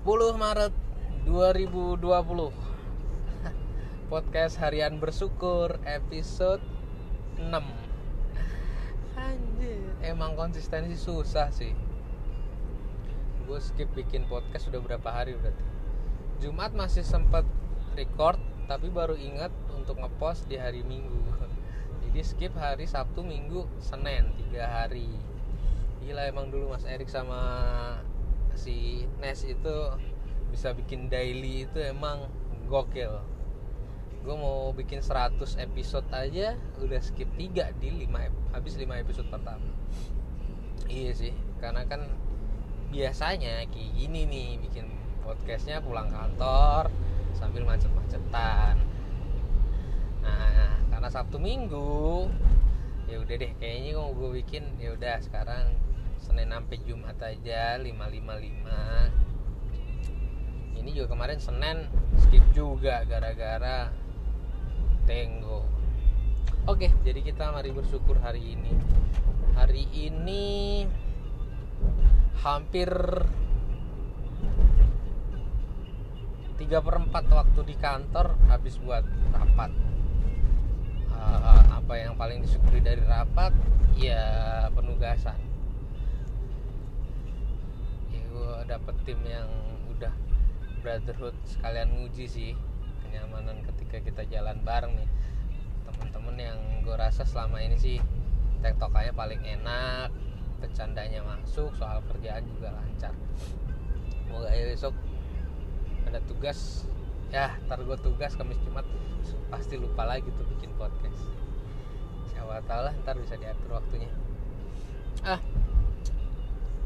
10 Maret 2020. Podcast Harian Bersyukur episode 6. Anjir, emang konsistensi susah sih. Gue skip bikin podcast udah berapa hari berarti. Jumat masih sempat record, tapi baru ingat untuk ngepost di hari Minggu. Jadi skip hari Sabtu, Minggu, Senin, 3 hari. Gila, emang dulu Mas Erik sama si Nes itu bisa bikin daily itu emang gokil. Gue mau bikin 100 episode aja udah skip 3 di 5, habis 5 episode pertama. Iya sih, karena kan biasanya kayak gini nih, bikin podcastnya pulang kantor sambil macet-macetan. Nah, karena Sabtu Minggu ya udah deh, kayaknya kalau gue bikin ya udah sekarang Senin sampai Jumat aja 555. Ini juga kemarin Senin skip juga gara-gara Tenggo. Oke, jadi kita mari bersyukur hari ini. Hari ini hampir 3/4 waktu di kantor habis buat rapat. Apa yang paling disyukuri dari rapat? Ya penugasan. Ya gue dapet tim yang udah brotherhood, sekalian nguji sih kenyamanan ketika kita jalan bareng nih. Temen-temen yang gue rasa selama ini sih tektokannya paling enak, bercandanya masuk, soal kerjaan juga lancar. Semoga besok ada tugas. Ya, ntar gue tugas Kamis Jumat pasti lupa lagi tuh bikin podcast. Siapa tahu lah, ntar bisa diatur waktunya.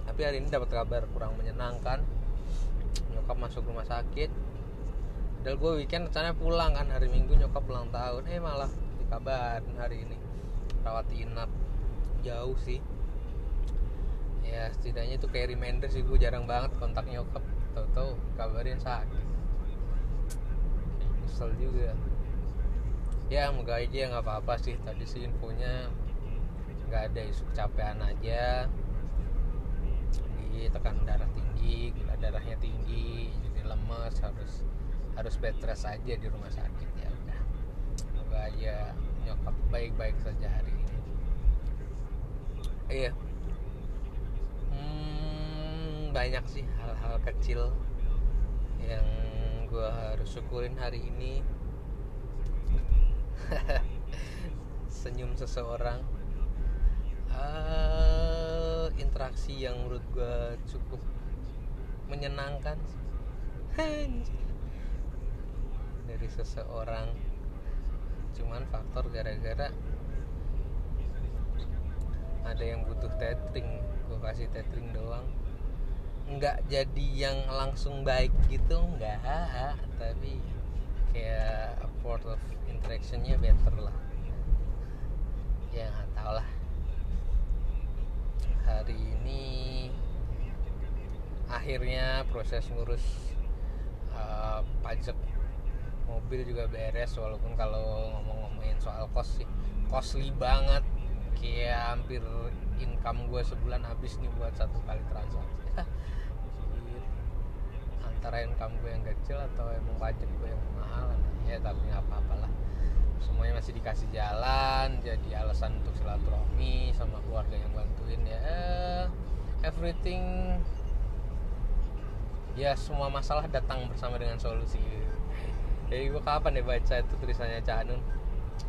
Tapi hari ini dapat kabar kurang menyenangkan. Nyokap masuk rumah sakit. Padahal gue weekend rencananya pulang kan, hari Minggu nyokap pulang tahun. Malah dikabarin hari ini rawat inap. Jauh sih. Ya setidaknya itu kayak reminder sih, gue jarang banget kontak nyokap, tau-tau kabarin sakit. Kesel juga. Ya moga aja nggak apa-apa sih, tadi sih infonya nggak ada, isu kecapean aja, ditekan darah tinggi, gula darahnya tinggi, jadi lemes, harus bed rest aja di rumah sakit. Ya udah, moga aja nyokap baik-baik saja hari ini. Iya. Banyak sih hal-hal kecil yang gue harus syukurin hari ini. Senyum seseorang, interaksi yang menurut gue cukup menyenangkan dari seseorang. Cuman faktor gara-gara ada yang butuh tethering, gue kasih tethering doang. Nggak jadi yang langsung baik gitu, nggak, tapi kayak part of interactionnya better lah. Ya nggak tau lah, hari ini akhirnya proses ngurus pajak mobil juga beres, walaupun kalau ngomongin soal kos sih costly banget, kayak hampir income gue sebulan habis nih buat satu kali transaksi. Antara income gue yang kecil atau emang pajak gue yang mahal. Ya tapi gak apa-apalah, semuanya masih dikasih jalan, jadi alasan untuk silaturahmi sama keluarga yang bantuin. Ya everything, ya semua masalah datang bersama dengan solusi. Jadi gue kapan deh baca itu tulisannya Cak Nun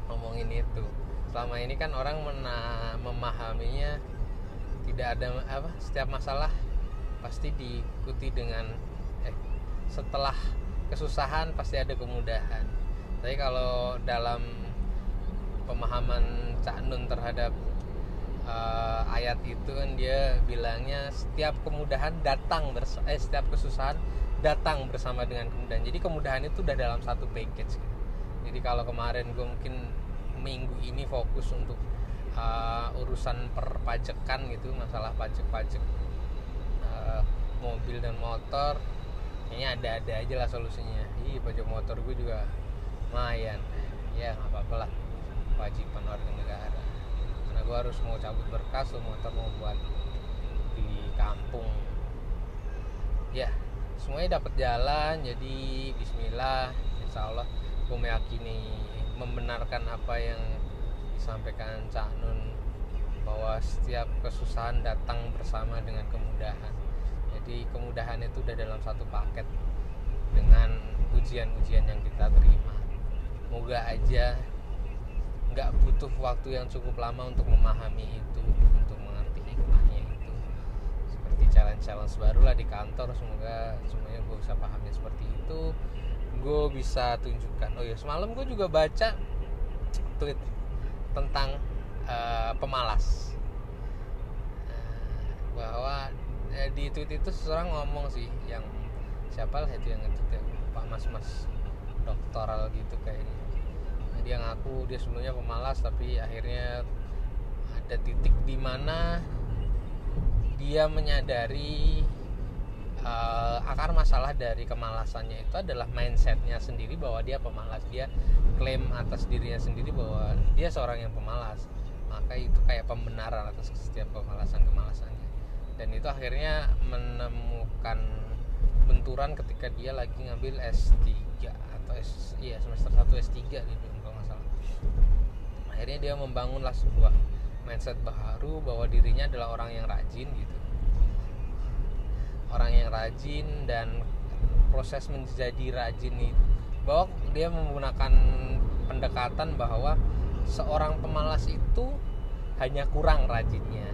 ngomongin itu. Selama ini kan orang memahaminya tidak ada apa, setiap masalah pasti diikuti dengan setelah kesusahan pasti ada kemudahan. Tapi kalau dalam pemahaman Cak Nun terhadap ayat itu kan dia bilangnya setiap kemudahan datang setiap kesusahan datang bersama dengan kemudahan. Jadi kemudahan itu udah dalam satu package. Jadi kalau kemarin gue mungkin minggu ini fokus untuk urusan perpajakan gitu, masalah pajak-pajak mobil dan motor, kayaknya ada-ada aja lah solusinya. Pajak motor gue juga lumayan, ya nggak apa-apa lah, kewajiban warga negara. Karena gue harus mau cabut berkas, motor mau buat di kampung. Ya semuanya dapat jalan. Jadi bismillah, insyaallah gue meyakini membenarkan apa yang disampaikan Cak Nun, bahwa setiap kesusahan datang bersama dengan kemudahan. Jadi kemudahan itu udah dalam satu paket dengan ujian-ujian yang kita terima. Moga aja gak butuh waktu yang cukup lama untuk memahami itu, untuk mengerti hikmahnya itu. Seperti challenge-challenge barulah di kantor, semoga semuanya gue bisa pahamnya seperti itu. Gue bisa tunjukkan. Oh ya, semalam gue juga baca tweet tentang pemalas, bahwa di tweet itu seseorang ngomong sih, yang siapa lah itu yang nge-tweet, Pak Mas-mas doktoral gitu kayaknya. Dia ngaku dia sebelumnya pemalas, tapi akhirnya ada titik di mana dia menyadari akar masalah dari kemalasannya itu adalah mindsetnya sendiri, bahwa dia pemalas. Dia klaim atas dirinya sendiri bahwa dia seorang yang pemalas, maka itu kayak pembenaran atas setiap kemalasannya. Dan itu akhirnya menemukan benturan ketika dia lagi ngambil S3 atau semester 1 S3 gitu kalau nggak salah. Akhirnya dia membangunlah sebuah mindset baru bahwa dirinya adalah orang yang rajin gitu, orang yang rajin. Dan proses menjadi rajin itu, bahwa dia menggunakan pendekatan bahwa seorang pemalas itu hanya kurang rajinnya.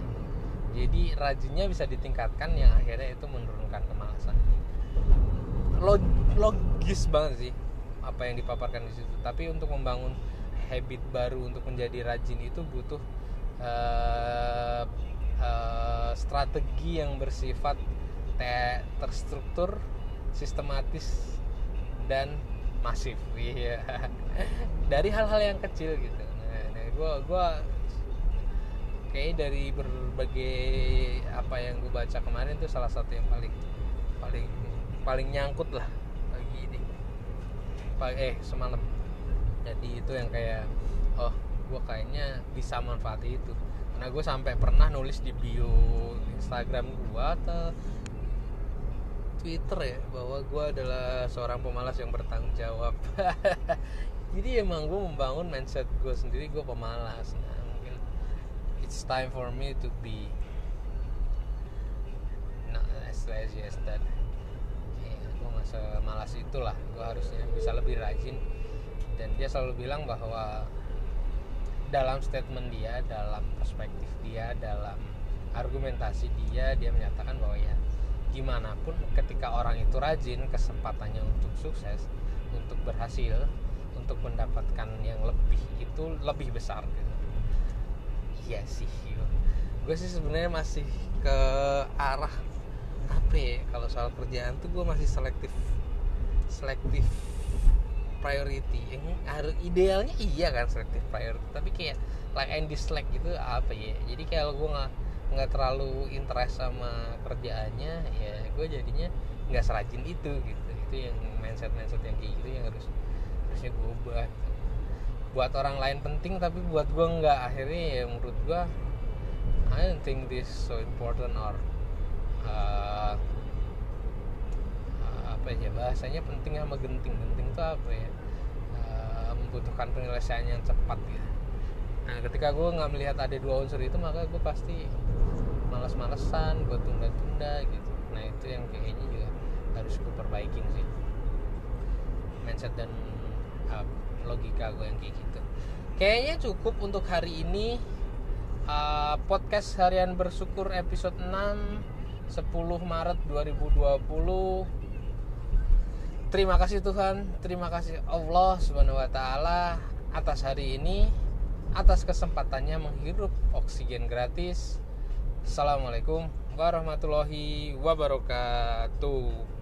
Jadi rajinnya bisa ditingkatkan, yang akhirnya itu menurunkan kemalasan. Logis banget sih apa yang dipaparkan di situ. Tapi untuk membangun habit baru untuk menjadi rajin itu butuh strategi yang bersifat terstruktur, sistematis, dan masif. Iya. Dari hal-hal yang kecil gitu. Nah, gue kayak dari berbagai apa yang gue baca kemarin tuh salah satu yang paling nyangkut lah pagi ini. Semalam. Jadi itu yang kayak gue kayaknya bisa manfaati itu. Karena gue sampai pernah nulis di bio Instagram gue atau Twitter ya, bahwa gue adalah seorang pemalas yang bertanggung jawab. Jadi emang gue membangun mindset gue sendiri, gue pemalas. Nah, mungkin it's time for me to be not as lazy as that. Gue nggak semalas itulah, gue harusnya bisa lebih rajin. Dan dia selalu bilang bahwa dalam statement dia, dalam perspektif dia, dalam argumentasi dia menyatakan bahwa ya gimana pun ketika orang itu rajin, kesempatannya untuk sukses, untuk berhasil, untuk mendapatkan yang lebih itu lebih besar gitu. Iya sih, gue sih sebenarnya masih ke arah apa ya, kalau soal kerjaan tuh gue masih selektif priority. Yang idealnya iya kan selektif priority, tapi kayak like and dislike gitu apa ya. Jadi kayak gue nggak terlalu interest sama kerjaannya, ya gue jadinya nggak serajin itu gitu. Itu yang mindset yang kayak gitu yang harusnya gue ubah. Buat orang lain penting tapi buat gue nggak. Akhirnya ya menurut gue I don't think this so important or apa ya bahasanya, penting sama genting itu apa ya, membutuhkan penyelesaian yang cepat gitu. Nah, ketika gue nggak melihat ada dua unsur itu, maka gue pasti malas-malesan, gue tunda-tunda gitu. Nah, itu yang kayaknya juga harus gue perbaikin sih, mindset dan logika gue yang kayak gitu. Kayaknya cukup untuk hari ini. Podcast Harian Bersyukur episode 6, 10 Maret 2020. Terima kasih Tuhan, terima kasih Allah Subhanahu wa Ta'ala atas hari ini, atas kesempatannya menghirup oksigen gratis. Assalamualaikum warahmatullahi wabarakatuh.